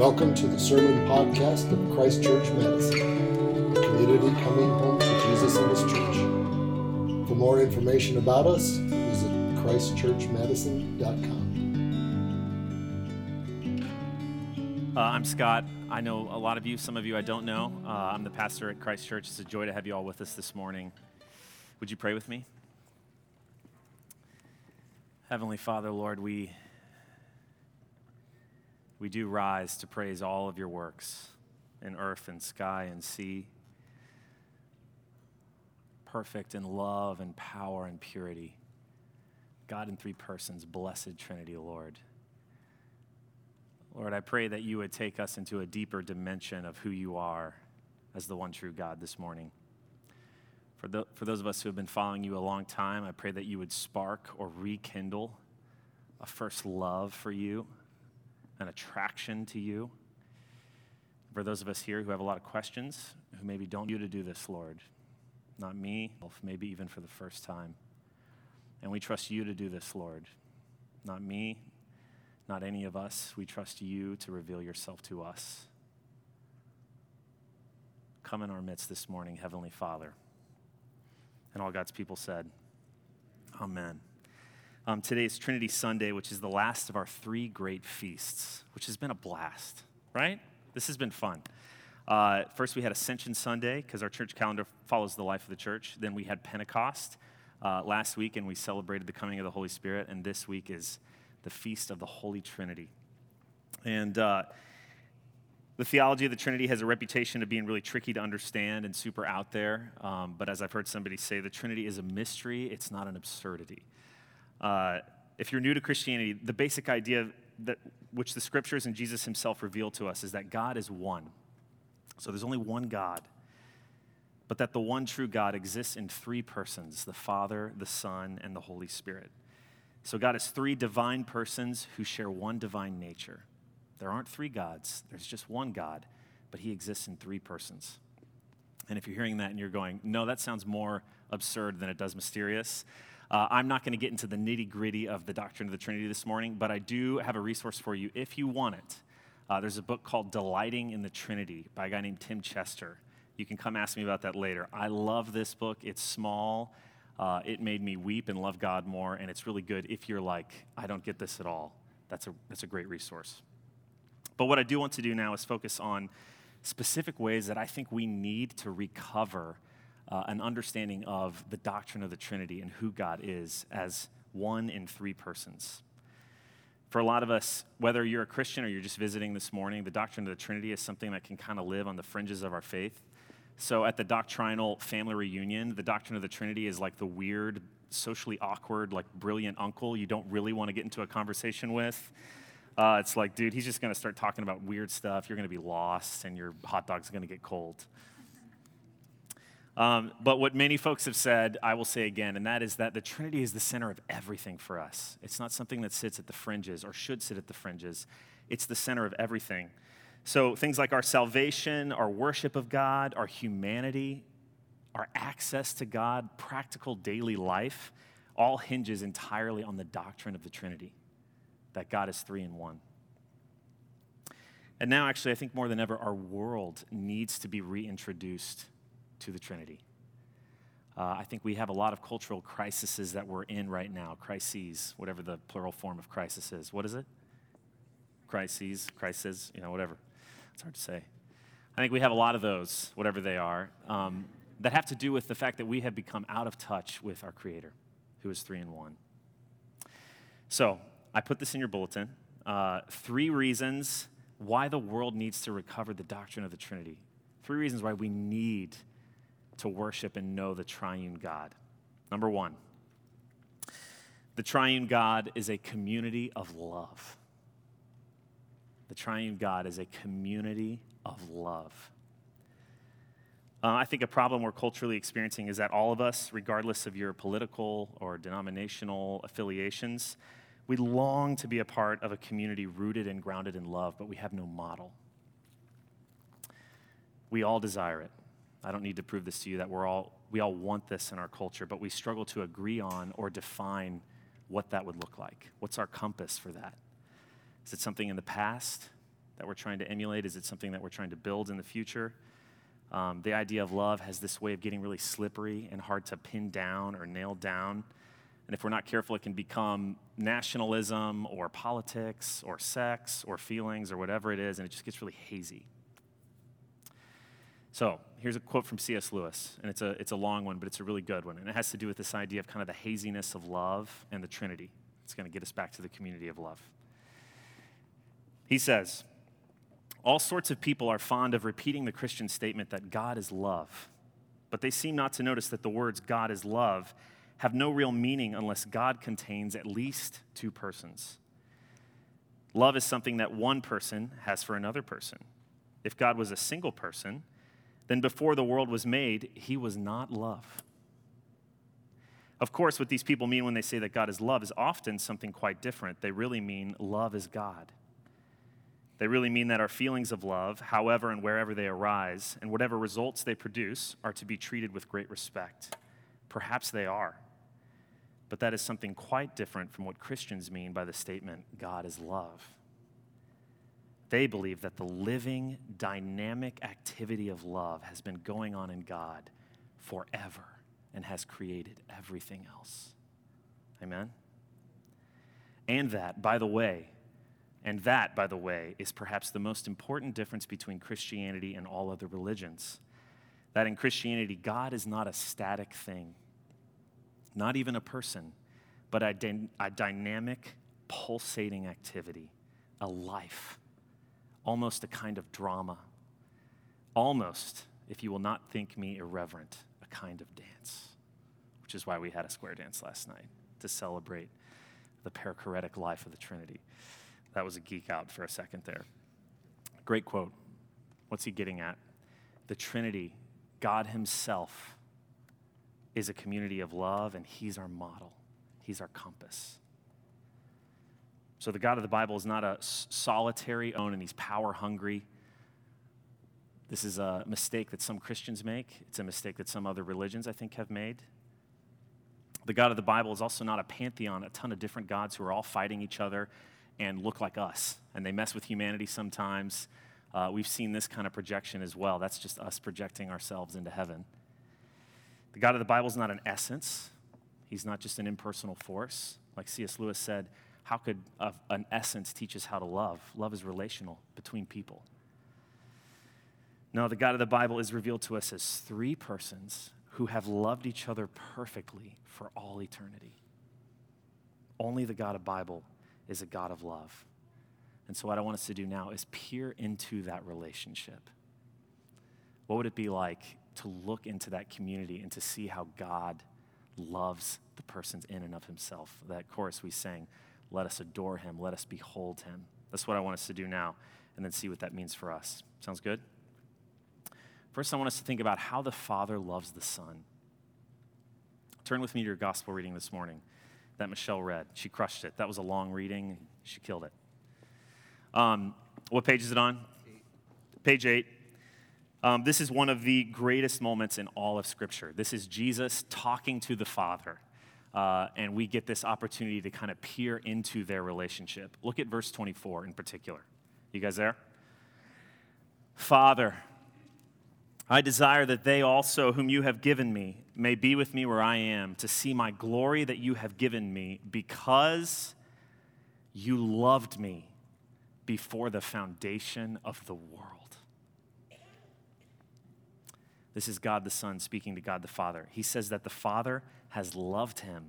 Welcome to the Sermon Podcast of Christ Church Madison, a community coming home to Jesus and His Church. For more information about us, visit ChristChurchMadison.com. I'm Scott. I know a lot of you, some of you I don't know. I'm the pastor at Christ Church. It's a joy to have you all with us this morning. Would you pray with me? Heavenly Father, Lord, we do rise to praise all of your works in earth and sky and sea, perfect in love and power and purity. God in three persons, blessed Trinity, Lord. Lord, I pray that you would take us into a deeper dimension of who you are as the one true God this morning. For those of us who have been following you a long time, I pray that you would spark or rekindle a first love for you, an attraction to you. For those of us here who have a lot of questions, who maybe don't know you to do this, Lord, not me, maybe even for the first time. And we trust you to do this, Lord, not me, not any of us. We trust you to reveal yourself to us. Come in our midst this morning, Heavenly Father. And all God's people said, amen. Today is Trinity Sunday, which is the last of our three great feasts, which has been a blast, right? This has been fun. First, we had Ascension Sunday, because our church calendar follows the life of the church. Then we had Pentecost last week, and we celebrated the coming of the Holy Spirit. And this week is the Feast of the Holy Trinity. And the theology of the Trinity has a reputation of being really tricky to understand and super out there. But as I've heard somebody say, the Trinity is a mystery. It's not an absurdity. If you're new to Christianity, the basic idea that which the scriptures and Jesus himself reveal to us is that God is one. So there's only one God, but that the one true God exists in three persons, the Father, the Son, and the Holy Spirit. So God is three divine persons who share one divine nature. There aren't three gods. There's just one God, but he exists in three persons. And if you're hearing that and you're going, no, that sounds more absurd than it does mysterious, I'm not going to get into the nitty-gritty of the doctrine of the Trinity this morning, but I do have a resource for you if you want it. There's a book called Delighting in the Trinity by a guy named Tim Chester. You can come ask me about that later. I love this book. It's small. It made me weep and love God more, and it's really good if you're like, I don't get this at all. That's a great resource. But what I do want to do now is focus on specific ways that I think we need to recover an understanding of the doctrine of the Trinity and who God is as one in three persons. For a lot of us, whether you're a Christian or you're just visiting this morning, the doctrine of the Trinity is something that can kind of live on the fringes of our faith. So at the doctrinal family reunion, the doctrine of the Trinity is like the weird, socially awkward, like brilliant uncle you don't really want to get into a conversation with. It's like, dude, he's just going to start talking about weird stuff. You're going to be lost and your hot dog's going to get cold. But what many folks have said, I will say again, and that is that the Trinity is the center of everything for us. It's not something that sits at the fringes or should sit at the fringes. It's the center of everything. So things like our salvation, our worship of God, our humanity, our access to God, practical daily life, all hinges entirely on the doctrine of the Trinity, that God is three in one. And now, actually, I think more than ever, our world needs to be reintroduced to the Trinity. I think we have a lot of cultural crises that we're in right now, crises, whatever the plural form of crisis is. What is it? Crises, whatever. It's hard to say. I think we have a lot of those, whatever they are, that have to do with the fact that we have become out of touch with our Creator, who is three in one. So, I put this in your bulletin. Three reasons why the world needs to recover the doctrine of the Trinity. Three reasons why we need to worship and know the triune God. Number one, the triune God is a community of love. The triune God is a community of love. I think a problem we're culturally experiencing is that all of us, regardless of your political or denominational affiliations, we long to be a part of a community rooted and grounded in love, but we have no model. We all desire it. I don't need to prove this to you that we all want this in our culture, but we struggle to agree on or define what that would look like. What's our compass for that? Is it something in the past that we're trying to emulate? Is it something that we're trying to build in the future? The idea of love has this way of getting really slippery and hard to pin down or nail down. And if we're not careful, it can become nationalism or politics or sex or feelings or whatever it is, and it just gets really hazy. So here's a quote from C.S. Lewis, and it's a long one, but it's a really good one. And it has to do with this idea of kind of the haziness of love and the Trinity. It's going to get us back to the community of love. He says, all sorts of people are fond of repeating the Christian statement that God is love, but they seem not to notice that the words God is love have no real meaning unless God contains at least two persons. Love is something that one person has for another person. If God was a single person, then before the world was made, he was not love. Of course, what these people mean when they say that God is love is often something quite different. They really mean love is God. They really mean that our feelings of love, however and wherever they arise, and whatever results they produce, are to be treated with great respect. Perhaps they are. But that is something quite different from what Christians mean by the statement, God is love. They believe that the living, dynamic activity of love has been going on in God forever and has created everything else. Amen? And that, by the way, is perhaps the most important difference between Christianity and all other religions. That in Christianity, God is not a static thing, not even a person, but a dynamic, pulsating activity, a life, almost a kind of drama, almost, if you will not think me irreverent, a kind of dance, which is why we had a square dance last night to celebrate the perichoretic life of the Trinity. That was a geek out for a second there. Great quote. What's he getting at? The Trinity, God himself, is a community of love, and he's our model. He's our compass. So the God of the Bible is not a solitary own, and he's power-hungry. This is a mistake that some Christians make. It's a mistake that some other religions, I think, have made. The God of the Bible is also not a pantheon, a ton of different gods who are all fighting each other and look like us, and they mess with humanity sometimes. We've seen this kind of projection as well. That's just us projecting ourselves into heaven. The God of the Bible is not an essence. He's not just an impersonal force. Like C.S. Lewis said, how could an essence teach us how to love? Love is relational between people. No, the God of the Bible is revealed to us as three persons who have loved each other perfectly for all eternity. Only the God of the Bible is a God of love. And so what I want us to do now is peer into that relationship. What would it be like to look into that community and to see how God loves the persons in and of himself? That chorus we sang, let us adore him, let us behold him. That's what I want us to do now, and then see what that means for us. Sounds good? First, I want us to think about how the Father loves the Son. Turn with me to your gospel reading this morning that Michelle read. She crushed it. That was a long reading. She killed it. What page is it on? 8. Page 8. This is one of the greatest moments in all of Scripture. This is Jesus talking to the Father, and we get this opportunity to kind of peer into their relationship. Look at verse 24 in particular. You guys there? Father, I desire that they also whom you have given me may be with me where I am, to see my glory that you have given me, because you loved me before the foundation of the world. This is God the Son speaking to God the Father. He says that the Father has loved him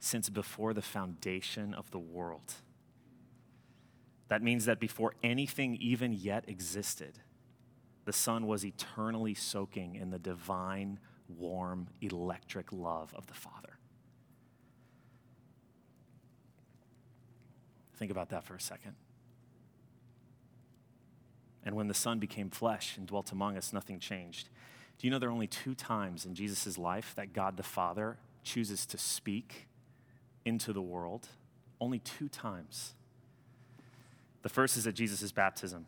since before the foundation of the world. That means that before anything even yet existed, the Son was eternally soaking in the divine, warm, electric love of the Father. Think about that for a second. And when the Son became flesh and dwelt among us, nothing changed. Do you know there are only 2 times in Jesus' life that God the Father chooses to speak into the world? Only 2 times. The first is at Jesus' baptism.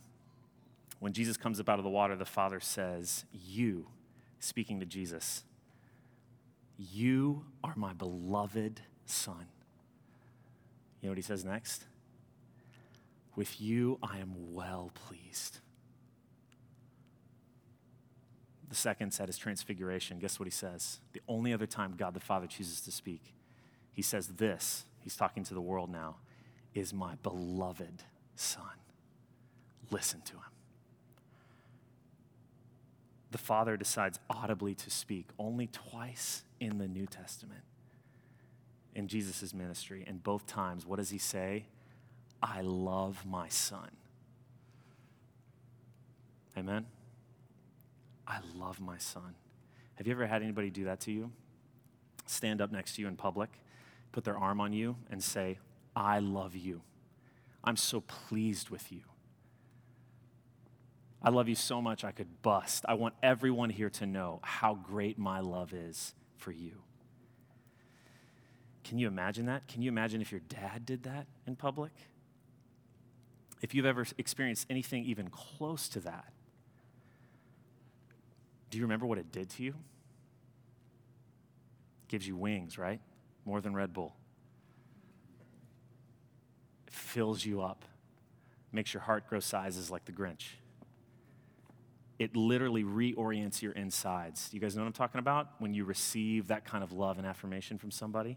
When Jesus comes up out of the water, the Father says, you, speaking to Jesus, you are my beloved Son. You know what he says next? With you, I am well pleased. The second set is transfiguration. Guess what he says? The only other time God the Father chooses to speak. He says this, he's talking to the world now, is my beloved Son. Listen to him. The Father decides audibly to speak only twice in the New Testament in Jesus' ministry. And both times, what does he say? I love my Son. Amen? I love my Son. Have you ever had anybody do that to you? Stand up next to you in public, put their arm on you, and say, I love you. I'm so pleased with you. I love you so much I could bust. I want everyone here to know how great my love is for you. Can you imagine that? Can you imagine if your dad did that in public? If you've ever experienced anything even close to that, do you remember what it did to you? It gives you wings, right? More than Red Bull. It fills you up. Makes your heart grow sizes like the Grinch. It literally reorients your insides. You guys know what I'm talking about? When you receive that kind of love and affirmation from somebody.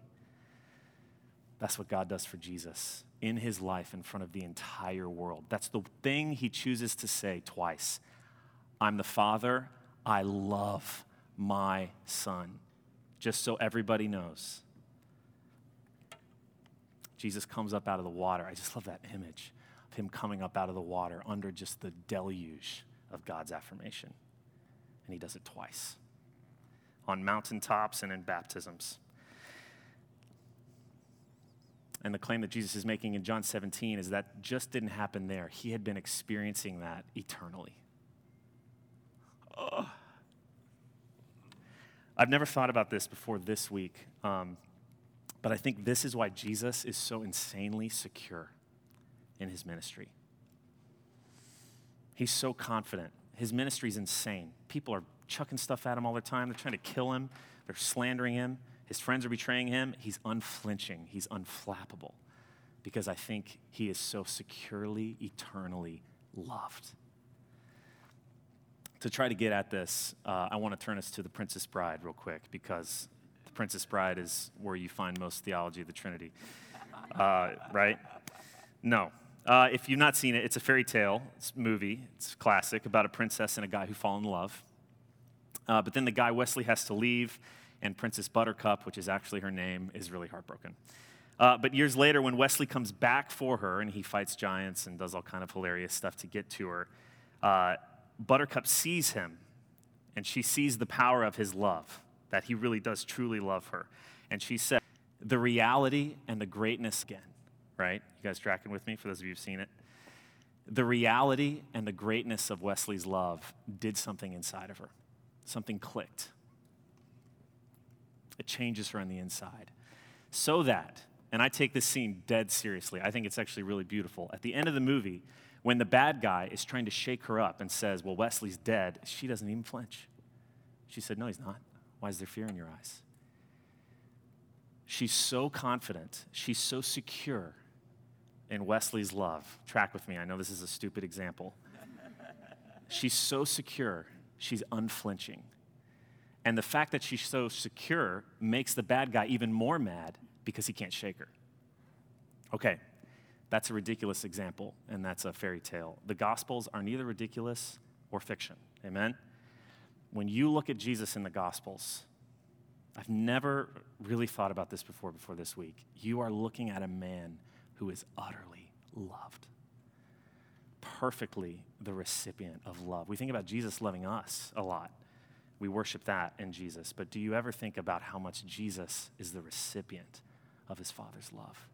That's what God does for Jesus in his life in front of the entire world. That's the thing he chooses to say twice. I'm the Father. I love my Son, just so everybody knows. Jesus comes up out of the water. I just love that image of him coming up out of the water under just the deluge of God's affirmation. And he does it twice, on mountaintops and in baptisms. And the claim that Jesus is making in John 17 is that just didn't happen there. He had been experiencing that eternally. Oh. I've never thought about this before this week, but I think this is why Jesus is so insanely secure in his ministry. He's so confident. His ministry is insane. People are chucking stuff at him all the time. They're trying to kill him. They're slandering him. His friends are betraying him. He's unflinching. He's unflappable because I think he is so securely, eternally loved. To try to get at this, I want to turn us to The Princess Bride real quick, because The Princess Bride is where you find most theology of the Trinity, right? No. If you've not seen it, it's a fairy tale, it's a movie, it's a classic about a princess and a guy who fall in love. But then the guy, Wesley, has to leave, and Princess Buttercup, which is actually her name, is really heartbroken. But years later, when Wesley comes back for her, and he fights giants and does all kind of hilarious stuff to get to her, Buttercup sees him, and she sees the power of his love, that he really does truly love her. And she said, the reality and the greatness again, right? You guys tracking with me, for those of you who've seen it? The reality and the greatness of Wesley's love did something inside of her. Something clicked. It changes her on the inside. So that, and I take this scene dead seriously. I think it's actually really beautiful. At the end of the movie, when the bad guy is trying to shake her up and says, well, Wesley's dead, she doesn't even flinch. She said, no, he's not. Why is there fear in your eyes? She's so confident. She's so secure in Wesley's love. Track with me. I know this is a stupid example. She's so secure. She's unflinching. And the fact that she's so secure makes the bad guy even more mad because he can't shake her. Okay. That's a ridiculous example, and that's a fairy tale. The Gospels are neither ridiculous or fiction. Amen? When you look at Jesus in the Gospels, I've never really thought about this before this week. You are looking at a man who is utterly loved, perfectly the recipient of love. We think about Jesus loving us a lot. We worship that in Jesus. But do you ever think about how much Jesus is the recipient of his Father's love?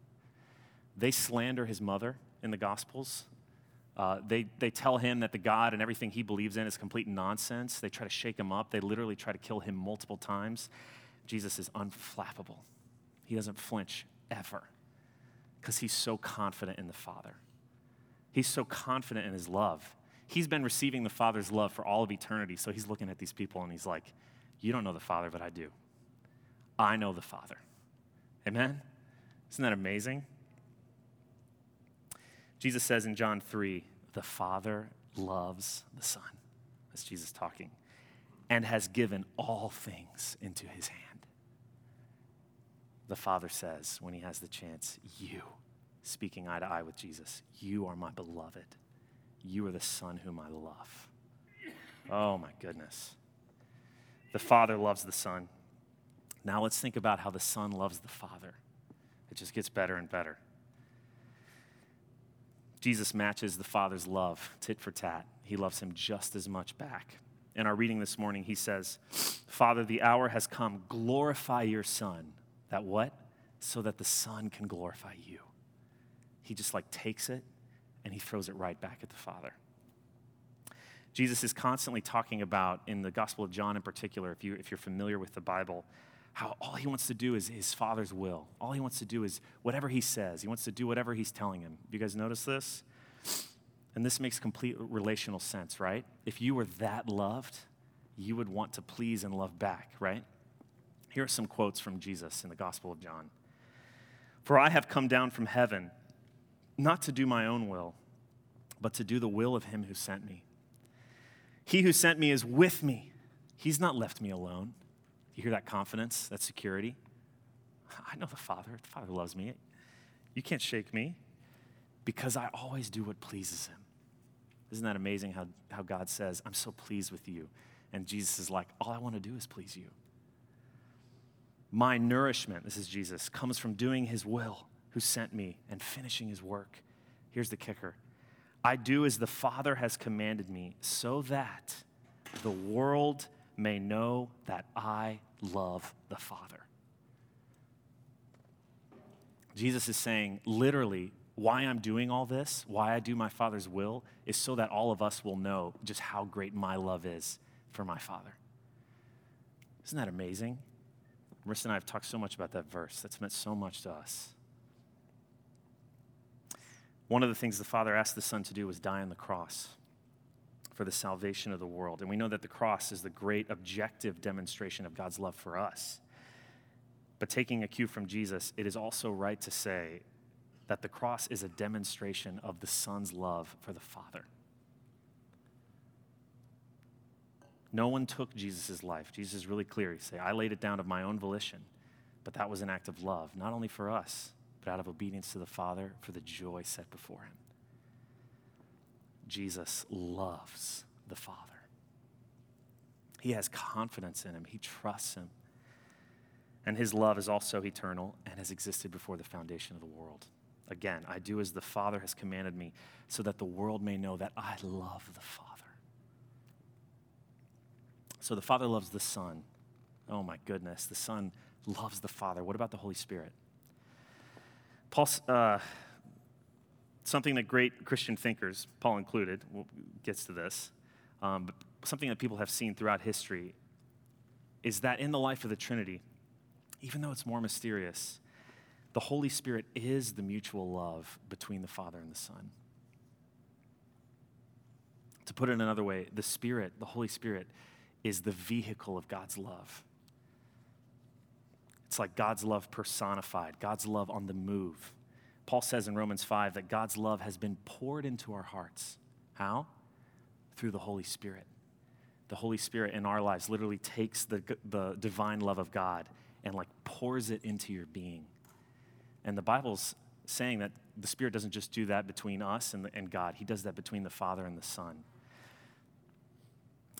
They slander his mother in the Gospels. They tell him that the God and everything he believes in is complete nonsense. They try to shake him up. They literally try to kill him multiple times. Jesus is unflappable. He doesn't flinch ever because he's so confident in the Father. He's so confident in his love. He's been receiving the Father's love for all of eternity, so he's looking at these people and he's like, you don't know the Father, but I do. I know the Father. Amen? Isn't that amazing? Jesus says in John 3, the Father loves the Son. That's Jesus talking. And has given all things into his hand. The Father says, when he has the chance, you, speaking eye to eye with Jesus, you are my beloved. You are the Son whom I love. Oh my goodness. The Father loves the Son. Now let's think about how the Son loves the Father. It just gets better and better. Jesus matches the Father's love, tit for tat. He loves him just as much back. In our reading this morning, he says, Father, the hour has come. Glorify your Son. That what? So that the Son can glorify you. He just like takes it and he throws it right back at the Father. Jesus is constantly talking about, in the Gospel of John in particular, if you're familiar with the Bible, how all he wants to do is his Father's will. All he wants to do is whatever he says. He wants to do whatever he's telling him. You guys notice this? And this makes complete relational sense, right? If you were that loved, you would want to please and love back, right? Here are some quotes from Jesus in the Gospel of John. For I have come down from heaven, not to do my own will, but to do the will of him who sent me. He who sent me is with me. He's not left me alone. You hear that confidence, that security? I know the Father. The Father loves me. You can't shake me because I always do what pleases him. Isn't that amazing how God says, I'm so pleased with you. And Jesus is like, all I want to do is please you. My nourishment, this is Jesus, comes from doing his will, who sent me, and finishing his work. Here's the kicker. I do as the Father has commanded me, so that the world may know that I love the Father. Jesus is saying, literally, why I'm doing all this, why I do my Father's will, is so that all of us will know just how great my love is for my Father. Isn't that amazing? Marissa and I have talked so much about that verse. That's meant so much to us. One of the things the Father asked the Son to do was die on the cross for the salvation of the world. And we know that the cross is the great objective demonstration of God's love for us. But taking a cue from Jesus, it is also right to say that the cross is a demonstration of the Son's love for the Father. No one took Jesus' life. Jesus is really clear. He said, I laid it down of my own volition, but that was an act of love, not only for us, but out of obedience to the Father for the joy set before him. Jesus loves the Father. He has confidence in him. He trusts him. And his love is also eternal and has existed before the foundation of the world. Again, I do as the Father has commanded me, so that the world may know that I love the Father. So the Father loves the Son. Oh my goodness, the Son loves the Father. What about the Holy Spirit? Something that great Christian thinkers, Paul included, gets to this, but something that people have seen throughout history is that in the life of the Trinity, even though it's more mysterious, the Holy Spirit is the mutual love between the Father and the Son. To put it another way, the Spirit, the Holy Spirit, is the vehicle of God's love. It's like God's love personified, God's love on the move. Paul says in Romans 5 that God's love has been poured into our hearts. How? Through the Holy Spirit. The Holy Spirit in our lives literally takes the divine love of God and like pours it into your being. And the Bible's saying that the Spirit doesn't just do that between us and God. He does that between the Father and the Son.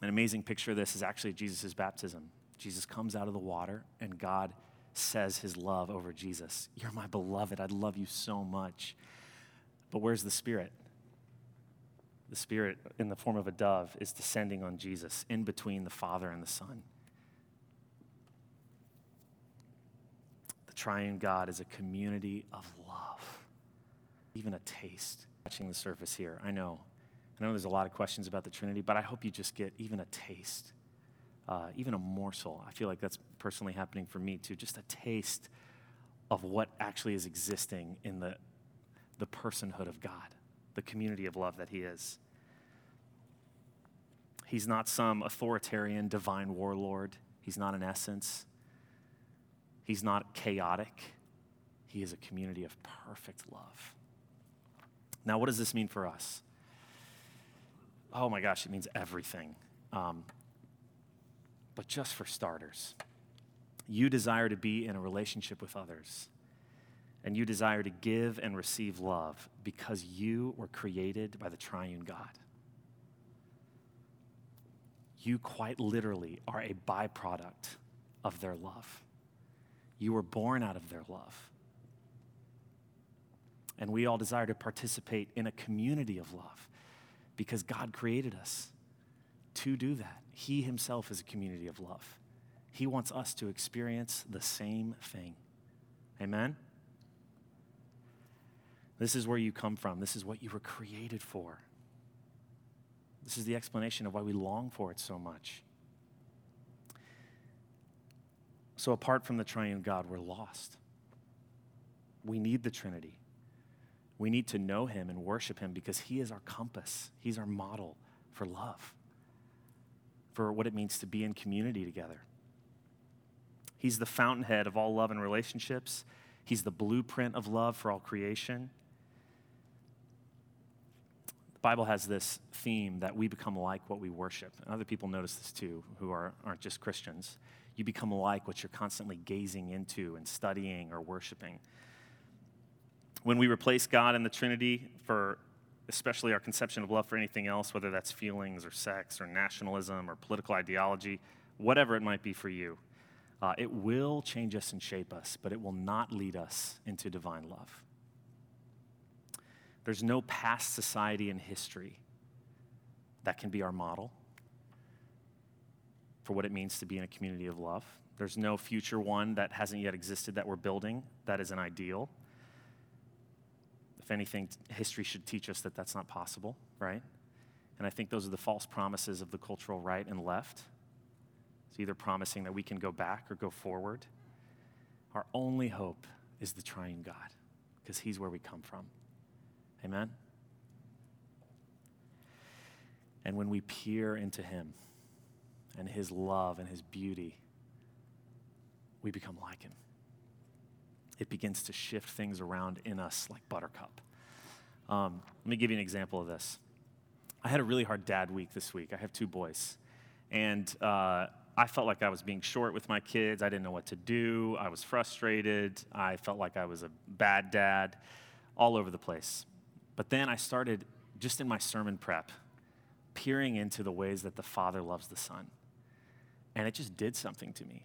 An amazing picture of this is actually Jesus' baptism. Jesus comes out of the water and God says his love over Jesus. You're my beloved. I love you so much. But where's the Spirit? The Spirit, in the form of a dove, is descending on Jesus in between the Father and the Son. The triune God is a community of love. Even a taste. Touching the surface here. I know there's a lot of questions about the Trinity, but I hope you just get even a taste. Even a morsel. I feel like that's personally happening for me too. Just a taste of what actually is existing in the personhood of God, the community of love that he is. He's not some authoritarian divine warlord. He's not an essence. He's not chaotic. He is a community of perfect love. Now, what does this mean for us? Oh my gosh, it means everything. But just for starters, you desire to be in a relationship with others, and you desire to give and receive love because you were created by the triune God. You quite literally are a byproduct of their love. You were born out of their love. And we all desire to participate in a community of love because God created us to do that. He himself is a community of love. He wants us to experience the same thing. Amen? This is where you come from. This is what you were created for. This is the explanation of why we long for it so much. So apart from the triune God, we're lost. We need the Trinity. We need to know him and worship him because he is our compass. He's our model for love, for what it means to be in community together. He's the fountainhead of all love and relationships. He's the blueprint of love for all creation. The Bible has this theme that we become like what we worship. And other people notice this too, who aren't just Christians. You become like what you're constantly gazing into and studying or worshiping. When we replace God and the Trinity for especially our conception of love for anything else, whether that's feelings or sex or nationalism or political ideology, whatever it might be for you, it will change us and shape us, but it will not lead us into divine love. There's no past society in history that can be our model for what it means to be in a community of love. There's no future one that hasn't yet existed that we're building that is an ideal. If anything, history should teach us that that's not possible, right? And I think those are the false promises of the cultural right and left. It's either promising that we can go back or go forward. Our only hope is the triune God, because he's where we come from. Amen? And when we peer into him and his love and his beauty, we become like him. It begins to shift things around in us like buttercup. Let me give you an example of this. I had a really hard dad week this week. I have two boys. And I felt like I was being short with my kids. I didn't know what to do. I was frustrated. I felt like I was a bad dad, all over the place. But then I started, just in my sermon prep, peering into the ways that the Father loves the Son. And it just did something to me.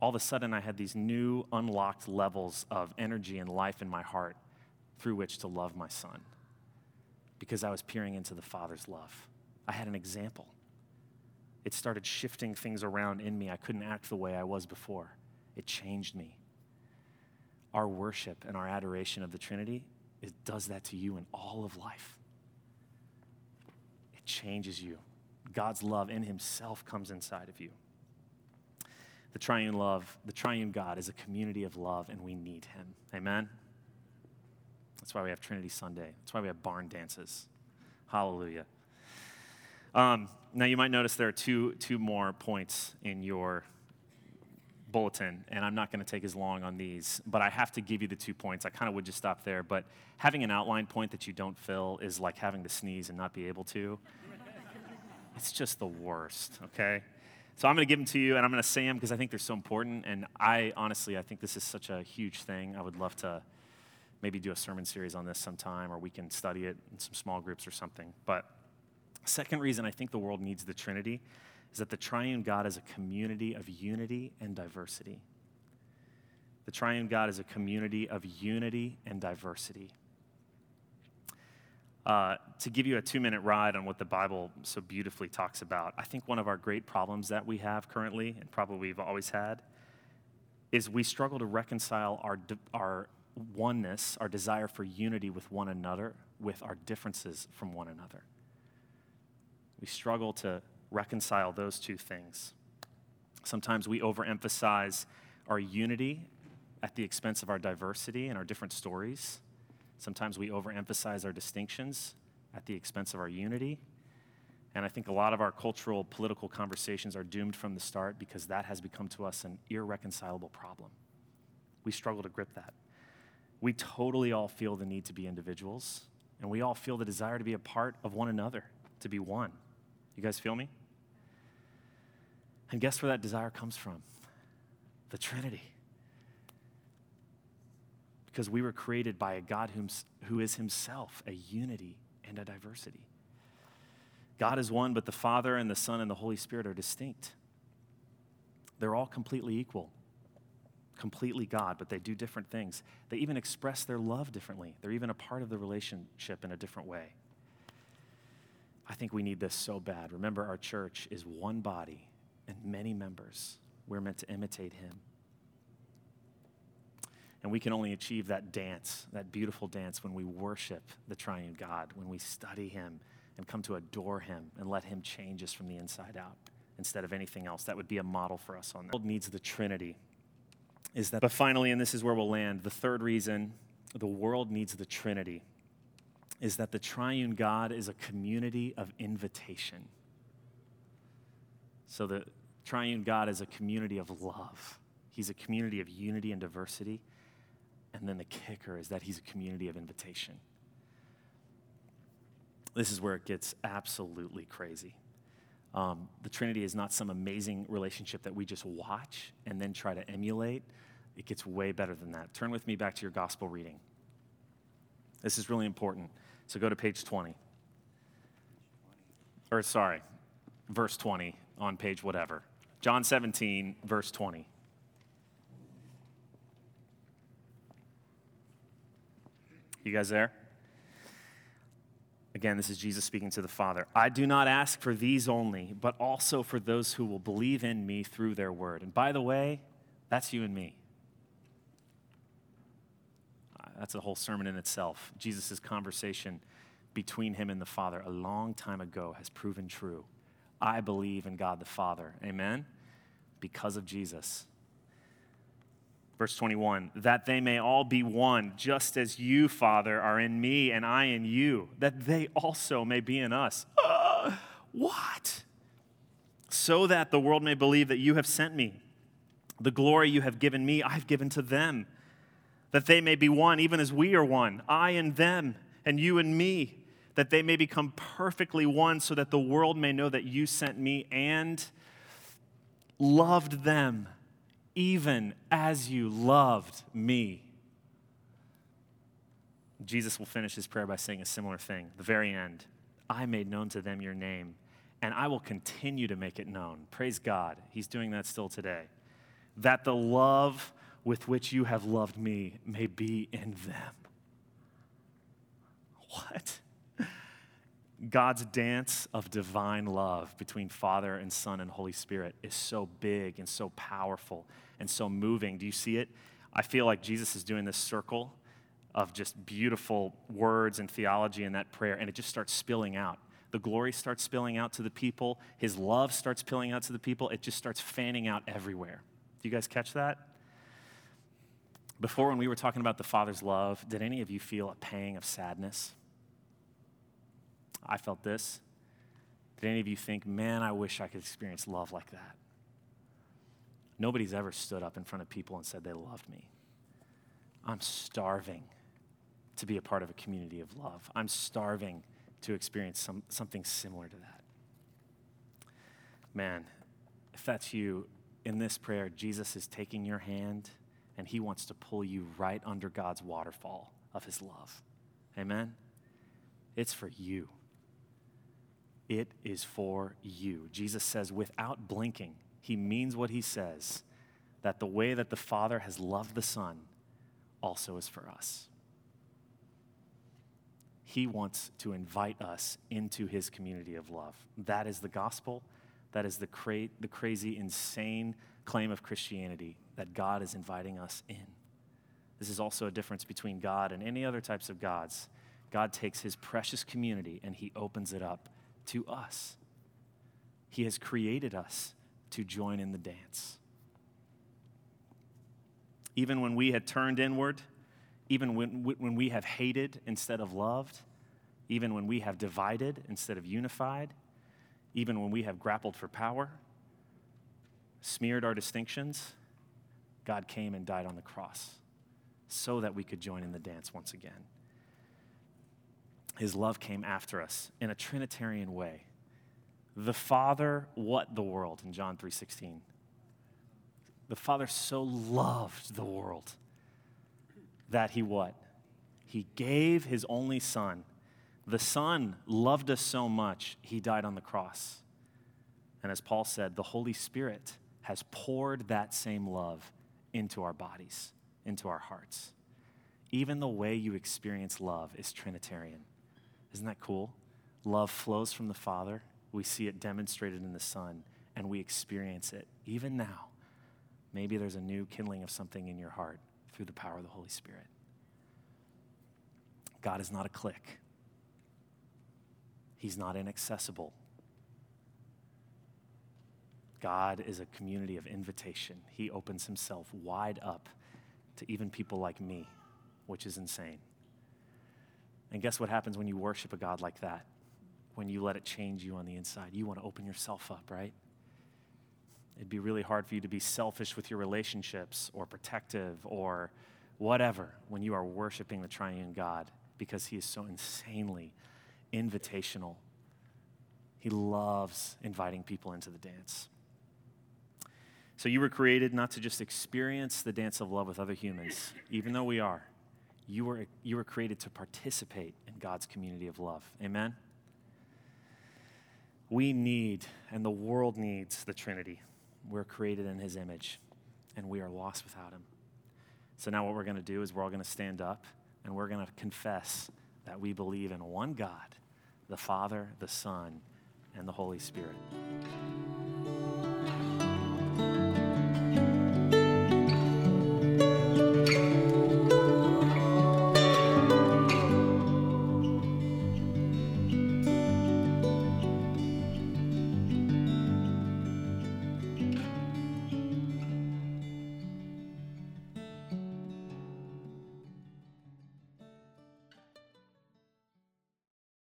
All of a sudden, I had these new unlocked levels of energy and life in my heart through which to love my son, because I was peering into the Father's love. I had an example. It started shifting things around in me. I couldn't act the way I was before. It changed me. Our worship and our adoration of the Trinity, it does that to you in all of life. It changes you. God's love in himself comes inside of you. The triune love, the triune God is a community of love, and we need him. Amen? That's why we have Trinity Sunday. That's why we have barn dances. Hallelujah. Now, you might notice there are two more points in your bulletin, and I'm not going to take as long on these, but I have to give you the 2 points. I kind of would just stop there, but having an outline point that you don't fill is like having to sneeze and not be able to. It's just the worst, okay? So I'm going to give them to you, and I'm going to say them because I think they're so important. And I think this is such a huge thing. I would love to maybe do a sermon series on this sometime, or we can study it in some small groups or something. But second reason I think the world needs the Trinity is that the triune God is a community of unity and diversity. The triune God is a community of unity and diversity. To give you a 2-minute ride on what the Bible so beautifully talks about, I think one of our great problems that we have currently, and probably we've always had, is we struggle to reconcile our oneness, our desire for unity with one another, with our differences from one another. We struggle to reconcile those two things. Sometimes we overemphasize our unity at the expense of our diversity and our different stories. Sometimes we overemphasize our distinctions at the expense of our unity. And I think a lot of our cultural, political conversations are doomed from the start because that has become to us an irreconcilable problem. We struggle to grip that. We totally all feel the need to be individuals And we all feel the desire to be a part of one another, to be one. You guys feel me? And guess where that desire comes from? The Trinity. Because we were created by a God who is himself a unity and a diversity. God is one, but the Father and the Son and the Holy Spirit are distinct. They're all completely equal, completely God, but they do different things. They even express their love differently. They're even a part of the relationship in a different way. I think we need this so bad. Remember, our church is one body and many members. We're meant to imitate him. And we can only achieve that dance, that beautiful dance, when we worship the triune God, when we study him and come to adore him and let him change us from the inside out instead of anything else. That would be a model for us on that. The world needs the Trinity. But finally, and this is where we'll land, the third reason the world needs the Trinity is that the triune God is a community of invitation. So the triune God is a community of love. He's a community of unity and diversity. And then the kicker is that he's a community of invitation. This is where it gets absolutely crazy. The Trinity is not some amazing relationship that we just watch and then try to emulate. It gets way better than that. Turn with me back to your gospel reading. This is really important. So go to page 20. Or sorry, verse 20 on page whatever. John 17, verse 20. You guys there? Again, this is Jesus speaking to the Father. I do not ask for these only, but also for those who will believe in me through their word. And by the way, that's you and me. That's a whole sermon in itself. Jesus' conversation between him and the Father a long time ago has proven true. I believe in God the Father. Amen? Because of Jesus. Verse 21, that they may all be one, just as you, Father, are in me and I in you, that they also may be in us. What? So that the world may believe that you have sent me. The glory you have given me, I've given to them, that they may be one, even as we are one, I and them, and you and me, that they may become perfectly one, so that the world may know that you sent me and loved them, even as you loved me. Jesus will finish his prayer by saying a similar thing. The very end, I made known to them your name, and I will continue to make it known. Praise God. He's doing that still today. That the love with which you have loved me may be in them. What? God's dance of divine love between Father and Son and Holy Spirit is so big and so powerful and so moving. Do you see it? I feel like Jesus is doing this circle of just beautiful words and theology in that prayer, and it just starts spilling out. The glory starts spilling out to the people. His love starts spilling out to the people. It just starts fanning out everywhere. Do you guys catch that? Before, when we were talking about the Father's love, did any of you feel a pang of sadness? I felt this. Did any of you think, man, I wish I could experience love like that? Nobody's ever stood up in front of people and said they loved me. I'm starving to be a part of a community of love. I'm starving to experience something similar to that. Man, if that's you, in this prayer, Jesus is taking your hand and he wants to pull you right under God's waterfall of his love. Amen? It's for you. It is for you. Jesus says without blinking, he means what he says, that the way that the Father has loved the Son also is for us. He wants to invite us into his community of love. That is the gospel. That is the crazy, insane claim of Christianity, that God is inviting us in. This is also a difference between God and any other types of gods. God takes his precious community and he opens it up to us. He has created us to join in the dance. Even when we had turned inward, even when we have hated instead of loved, even when we have divided instead of unified, even when we have grappled for power, smeared our distinctions, God came and died on the cross so that we could join in the dance once again. His love came after us in a Trinitarian way. The Father, what the world in John 3:16. The Father so loved the world that he what? He gave his only Son. The Son loved us so much, he died on the cross. And as Paul said, the Holy Spirit has poured that same love into our bodies, into our hearts. Even the way you experience love is Trinitarian. Isn't that cool? Love flows from the Father. We see it demonstrated in the Son, and we experience it even now. Maybe there's a new kindling of something in your heart through the power of the Holy Spirit. God is not a clique. He's not inaccessible. God is a community of invitation. He opens himself wide up to even people like me, which is insane. And guess what happens when you worship a God like that? When you let it change you on the inside, you want to open yourself up, right? It'd be really hard for you to be selfish with your relationships or protective or whatever when you are worshiping the triune God, because he is so insanely invitational. He loves inviting people into the dance. So you were created not to just experience the dance of love with other humans, even though we are. You were created to participate in God's community of love. Amen? We need, and the world needs, the Trinity. We're created in his image, and we are lost without him. So now what we're going to do is we're all going to stand up, and we're going to confess that we believe in one God, the Father, the Son, and the Holy Spirit.